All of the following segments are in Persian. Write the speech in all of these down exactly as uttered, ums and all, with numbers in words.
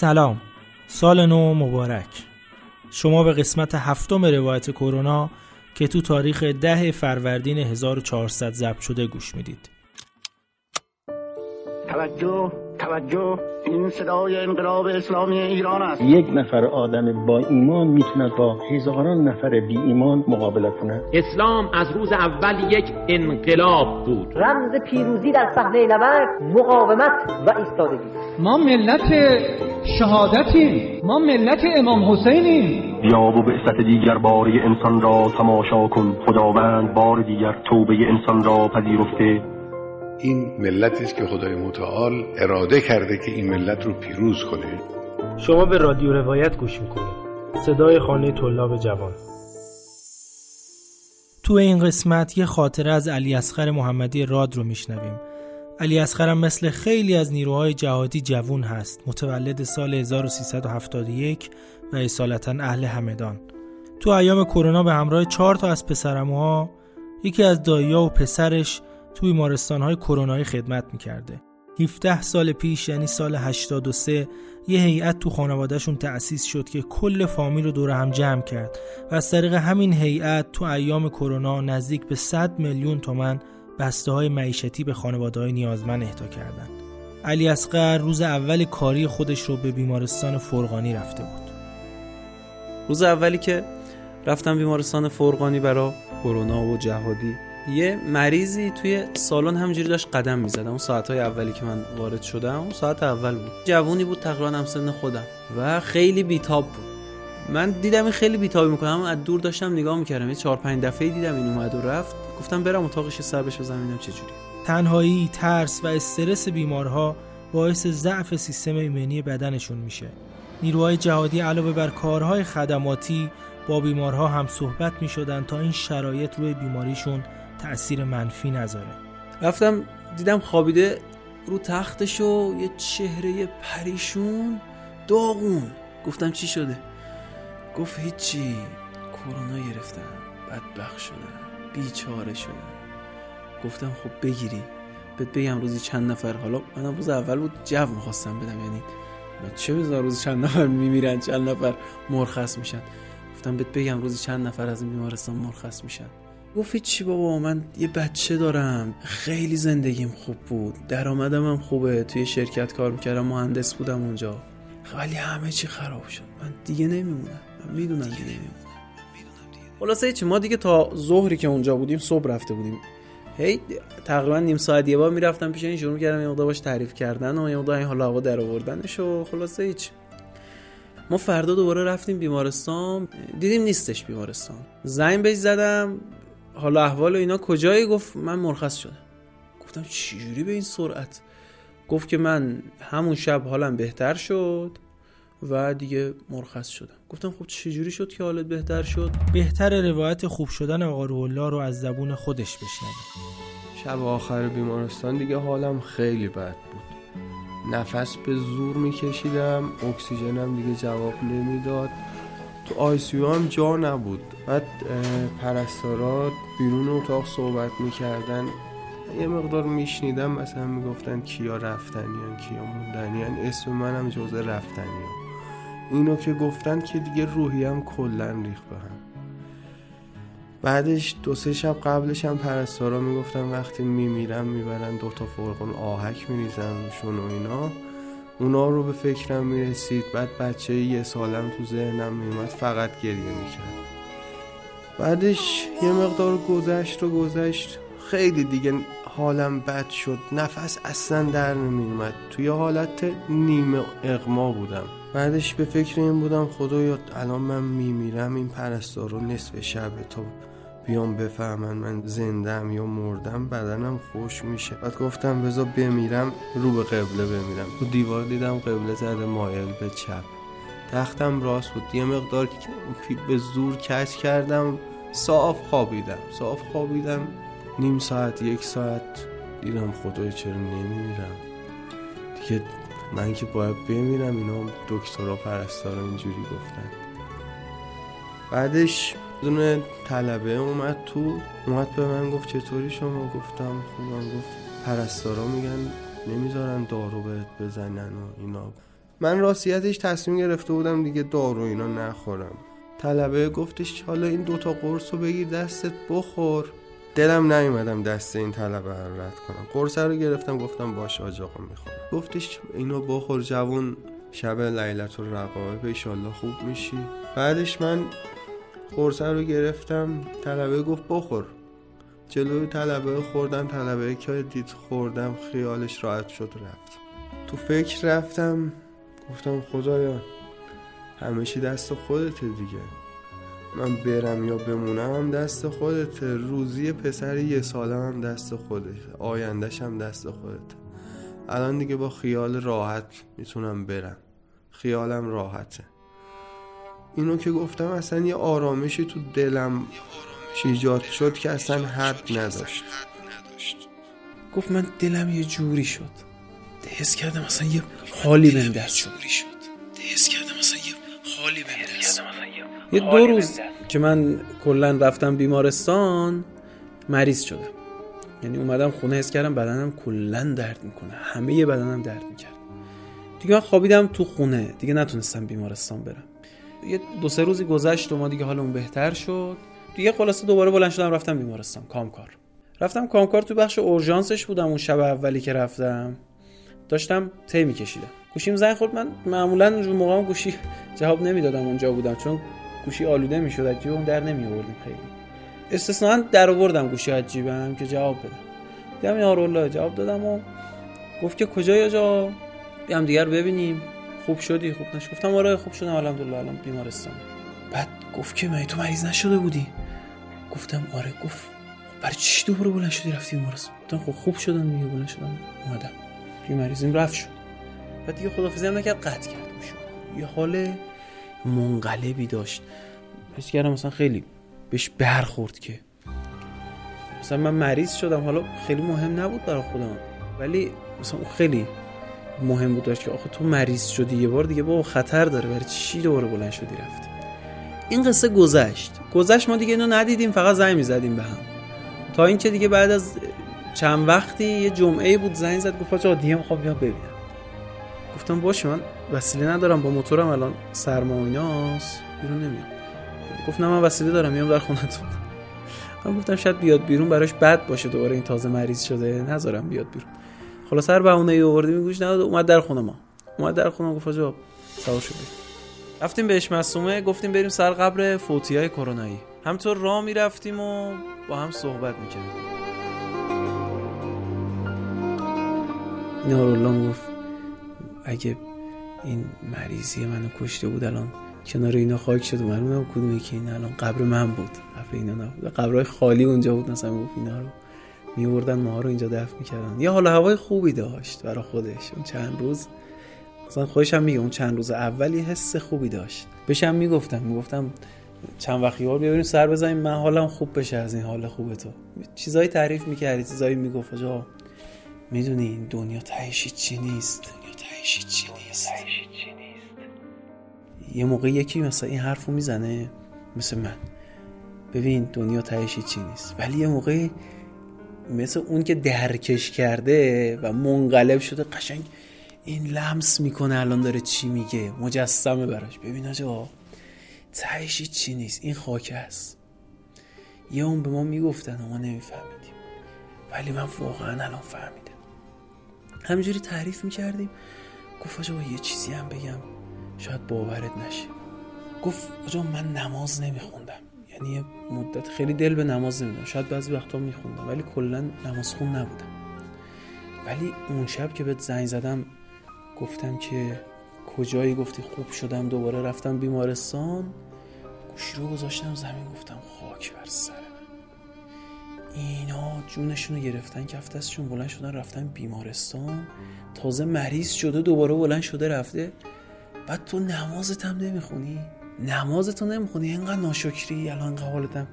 سلام، سال نو مبارک. شما به قسمت هفتم روایت کرونا که تو تاریخ ده فروردین هزار و چهارصد ضبط شده گوش میدید. توجه، توجه، این صدای انقلاب اسلامی ایران است. یک نفر آدم با ایمان میتونه با هزاران نفر بی ایمان مقابله کنه. اسلام از روز اول یک انقلاب بود. رمز پیروزی در صحنه نبرد، مقاومت و ایستادگی. ما ملت شهادتیم، ما ملت امام حسینیم. بیا و بعثت دیگر باره انسان را تماشا کن، خداوند بار دیگر توبه انسان را پذیرفته. این ملتی است که خدای متعال اراده کرده که این ملت رو پیروز کنه. شما به رادیو روایت گوش میکنید، صدای خانه طلاب جوان. تو این قسمت یه خاطره از علی اسخر محمدی راد رو میشنویم. علی اسخر مثل خیلی از نیروهای جهادی جوان هست، متولد سال هزار و سیصد و هفتاد و یک و اصالتاً اهل همدان. تو ایام کرونا به همراه چهار تا از پسرعموها، یکی از دایی‌ها و پسرش توی بیمارستان‌های کرونایی خدمت می‌کرده. هفده سال پیش یعنی سال هشتاد و سه یه هیئت تو خانواده‌شون تأسیس شد که کل فامیل رو دور هم جمع کرد و از طریق همین هیئت تو ایام کرونا نزدیک به صد میلیون تومان بسته‌های معیشتی به خانواده‌های نیازمند اهدا کردند. علی اصغر روز اول کاری خودش رو به بیمارستان فرقانی رفته بود. روز اولی که رفتم بیمارستان فرقانی برای کرونا و جهادی، یه مریضی توی سالن همینجوری داشت قدم می‌زد. اون ساعت‌های اولی که من وارد شدم، اون ساعت اول بود. جوونی بود تقریباً همسن خودم و خیلی بیتاب بود. من دیدم این خیلی بیتابی می‌کنه، اما از دور داشتم نگاه می‌کردم. یه چهار پنج دفعه دیدم این اومد و رفت. گفتم برم اتاقش سربش بزنم ببینم چه جوری. تنهایی، ترس و استرس بیمارها باعث ضعف سیستم ایمنی بدنشون میشه. نیروهای جهادی علاوه بر کارهای خدماتی با بیمارها هم صحبت می‌شدن تا این شرایط روی بیماریشون تأثیر منفی نذاره. رفتم دیدم خوابیده رو تختش و یه چهره پریشون داغون. گفتم چی شده؟ گفت هیچی، کرونا گرفتم، بدبخت شدم، بیچاره شدم. گفتم خب بگیری، بهت بگم روزی چند نفر. حالا من روز اول بود جو میخواستم بدم، یعنی من چه بذار روزی چند نفر میمیرن، چند نفر مرخص میشن. گفتم بهت بگم روزی چند نفر از این بیمارستان مرخص میشن. گفت چی بابا، من یه بچه دارم، خیلی زندگیم خوب بود، درآمدم هم خوبه، توی شرکت کار میکردم، مهندس بودم اونجا، ولی همه چی خراب شد، من دیگه نمیمونم، من میدونم دیگه نمیمونم. خلاصه چی، ما دیگه تا ظهری که اونجا بودیم، صبح رفته بودیم، هی تقریبا نیم ساعت یه بار میرفتم پیش این، شروع کردم یه مقدار باش تعریف کردن و یه مقدار این حالا هوا در آوردنش و خلاصه هیچ. ما فردا دوباره رفتیم بیمارستان، دیدیم نیستش بیمارستان. زنگ بهش زدم حالا احوال و اینا کجایی؟ گفت من مرخص شدم. گفتم چجوری به این سرعت؟ گفت که من همون شب حالم بهتر شد و دیگه مرخص شدم. گفتم خب چجوری شد که حالت بهتر شد؟ بهتر روایت خوب شدن آقا روح الله رو از زبون خودش بشنویم. شب آخر بیمارستان دیگه حالم خیلی بد بود، نفس به زور میکشیدم، اکسیژنم دیگه جواب نمیداد، تو آی سی یو هم جا نبود. بعد پرستارا بیرون اتاق صحبت میکردن، یه مقدار میشنیدم مثلا میگفتن کیا رفتنیان کیا موندنیان، اسم منم جزء رفتنیان. اینو که گفتن که دیگه روحیم کلا ریخت به هم. بعدش دو سه شب قبلش هم پرستارا میگفتن وقتی میمیرم میبرن دو تا فرقون آهک میریزن شون و اینا، اونا رو به فکرم میرسید. بعد بچه یه سالم تو ذهنم میومد، فقط گریه میکرد. بعدش یه مقدار گذشت و گذشت، خیلی دیگه حالم بد شد، نفس اصلا در نمیومد، توی حالت نیمه اغما بودم. بعدش به فکر این بودم خدایا الان من میمیرم، این پرستار رو نصف شب تا بیام بفهمن من زندم یا مردم، بدنم خوش میشه. بعد گفتم بذار بمیرم، رو به قبله بمیرم. تو دیوار دیدم قبله زده مایل به چپ، تختم راست بود. یه مقدار به زور کج کردم، صاف خوابیدم صاف خوابیدم نیم ساعت یک ساعت. دیدم خدای چرا نمیمیرم دیگه، من که باید بمیرم. اینا دکترها پرستارا اینجوری گفتن. بعدش دونه طلبه اومد تو، اومد به من گفت چطوری شما؟ گفتم خوبم. گفت پرستارا میگن نمیذارن دارو بهت بزنن و اینا، من راستیتش تصمیم گرفته بودم دیگه دارو اینا نخورم. طلبه گفتش حالا این دوتا قرص رو بگیر دستت بخور. دلم نیومدم دست این طلبه رو رد کنم. قرص رو گرفتم گفتم باشه آج آقا میخورم. گفتش اینو بخور جوون، شب لیلت الرقایب ان شاءالله خوب میشی. بعدش من قرص رو گرفتم، طلبه گفت بخور. جلوی طلبه خوردم، طلبه که دید خوردم خیالش راحت شد رفت. تو فکر رفتم گفتم خدایا همه چی دست خودته دیگه، من برم یا بمونم هم دست خودته، روزی پسر یه سالم هم دست خودته، آینده‌ش هم دست خودته. الان دیگه با خیال راحت میتونم برم، خیالم راحته. اینو که گفتم اصلا یه آرامشی تو دلم ایجاد شد که اصلا حد نداشت. گفت من دلم یه جوری شد، حس کردم اصلا یه حالی بهم دست جوری شد، حس کردم اصلا یه حالی بهم دست. یه دو روز که من کلا رفتم بیمارستان مریض شدم، یعنی اومدم خونه حس کردم بدنم کلا درد میکنه، همه ی بدنم درد میکرد دیگه. من خوابیدم تو خونه دیگه، نتونستم بیمارستان برم. یه دو سه روزی گذشت و ما دیگه حالمون بهتر شد دیگه. خلاصه دوباره بلند شدم رفتم بیمارستان کامکار. رفتم کامکار تو بخش اورژانسش بودم. اون شب اولی که رفتم داشتم تی می‌کشیدم، گوشیم زنگ خورد. من معمولاً اون موقعم گوشی جواب نمیدادم، اونجا بودم چون گوشی آلوده میشد از جیبم در نمیآوردم. خیلی استثناً در آوردم گوشی از جیبم که جواب بدم. دیدم یا روح الله، جواب دادم و گفت که کجای آجا بیام دیگه رو ببینیم، خوب شدی خوب نش؟ گفتم آره خوب شدم الحمدلله، الان بیمارستان. بعد گفت که مگه تو مریض نشده بودی؟ گفتم آره. گفت برای چی دوباره بلند شدی رفتی بیمارستان؟ گفتم خب خوب شدم دیگه، بلند شدم اومدم. این مریضیم رفت شد و دیگه خدافظی هم نکرد، قطع کرد میشون. یه حال منقلبی داشت، حس کردم مثلا خیلی بهش برخورد که مثلا من مریض شدم. حالا خیلی مهم نبود برای خودم، ولی مثلا اون خیلی مهم بود داشت که آخه تو مریض شدی یه بار دیگه، با خطر داره، برای چی دوباره بلند شدی رفتی؟ این قصه گذشت گذشت ما دیگه اینو ندیدیم، فقط زنگ می‌زدیم به هم. تا اینکه دیگه بعد از چند وقتی یه جمعه بود زنگ زد گفت آقا دیگه میخوام بیام ببینم. گفتم باشه، من وسیله ندارم، با موتورم الان سرما و ایناست بیرون نمیام. گفت نه من وسیله دارم میام در خونتون. من گفتم شاید بیاد بیرون براش بد باشه، دوباره این تازه مریض شده نذارم بیاد بیرون. خلاص هر بهونه‌ای آوردیم گوش نداد، اومد در خونه ما. اومد در خونه گفت آقا سوار شو بریم. رفتیم بهش معصومه، گفتیم بریم سر قبر فوتیای کرونایی. همینطور راه میرفتیم و با هم صحبت میکردیم. نورالله گفت اگه این مریضی منو کشته بود الان کنار اینا خاک شد. معلومه کدوم یکی این الان قبر من بود، قبر اینا نبود، قبرای خالی اونجا بود. مثلا گفت اینا رو میوردن ماها رو اینجا دفن میکردن. یه حال هوای خوبی داشت برای خودش اون چند روز. مثلا خودش هم میگه اون چند روز اولی حس خوبی داشت. بهش هم میگفتم میگفتم چند وقت یه بار ببینیم سر بزنیم، من حالم خوب بشه از این حال خوبه تو. چیزایی تعریف میکردی، چیزایی میگفت آقا میدونی این دنیا تهش چی نیست، دنیا تهش چی نیست، تهش چی نیست. یه موقع یکی مثلا این حرفو میزنه مثل من، ببین دنیا تهش چی نیست، ولی یه موقع مثل اون که درکش کرده و منقلب شده قشنگ این لمس میکنه الان داره چی میگه، مجسمه براش. ببین آجا تهش چی نیست، این خاک است. یه اون به ما میگفتن و ما نمیفهمیدیم، ولی من واقعا الان فهمیدم. همینجوری تعریف میکردیم. گفت آجا یه چیزی هم بگم شاید باورت نشه. گفت آجا من نماز نمیخوندم، یعنی یه مدت خیلی دل به نماز نمیدم، شاید بعضی وقتا میخوندم ولی کلا نمازخون نبودم. ولی اون شب که بهت زنگ زدم گفتم که کجایی، گفتی خوب شدم دوباره رفتم بیمارستان. گوشی رو گذاشتم زمین گفتم خاک بر سرم، اینا جونشون رو گرفتن کفتشون، بلند شدن رفتن بیمارستان، تازه مریض شده دوباره بلند شده رفته. بعد تو نمازت هم نمیخونی، نمازت هم نمیخونی، اینقدر ناشکری، الان حالت هم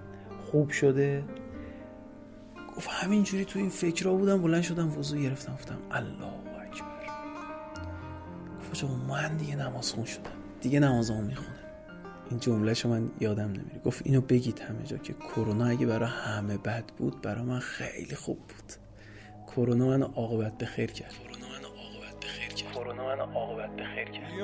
خوب شده. گفت همینجوری تو این فکرها بودم، بلند شدم وضو گرفتم گفتم الله اکبر. گفت من دیگه نماز خون شدم، دیگه نمازمو میخونم. این جملهشو من یادم نمیره. گفت اینو بگید همه جا که کرونا اگه برای همه بد بود برای من خیلی خوب بود. کرونا منو عاقبت به خیر کرد. کرونا منو عاقبت به خیر کرد. کرونا منو عاقبت به خیر کرد.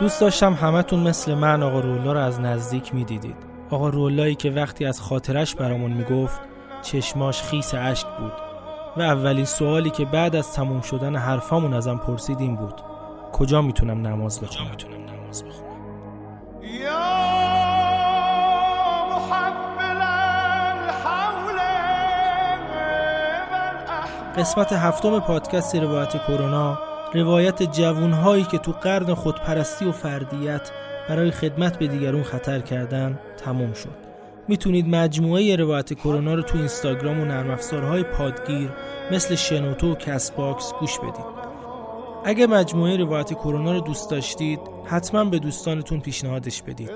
دوست داشتم همتون مثل من آقا روح الله رو از نزدیک میدیدید. آقا روح اللهی که وقتی از خاطرش برامون میگفت چشماش خیس اشک بود و اولین سوالی که بعد از تموم شدن حرفامون ازم پرسید این بود: کجا میتونم نماز بخونم؟ میتونم نماز بخونم. قسمت هفتم پادکست روایت کرونا، روایت جوانهایی که تو قرن خودپرستی و فردیت برای خدمت به دیگرون خطر کردن تموم شد. میتونید مجموعه روایت کرونا رو تو اینستاگرام و نرم افزارهای پادگیر مثل شنوتو و کست باکس گوش بدید. اگه مجموعه روایت کرونا رو دوست داشتید حتما به دوستانتون پیشنهادش بدید.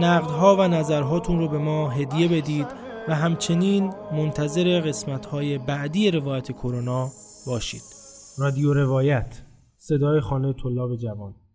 نقدها و نظرهاتون رو به ما هدیه بدید و همچنین منتظر قسمت‌های بعدی روایت کرونا باشید. رادیو روایت، صدای خانه طلاب جوان.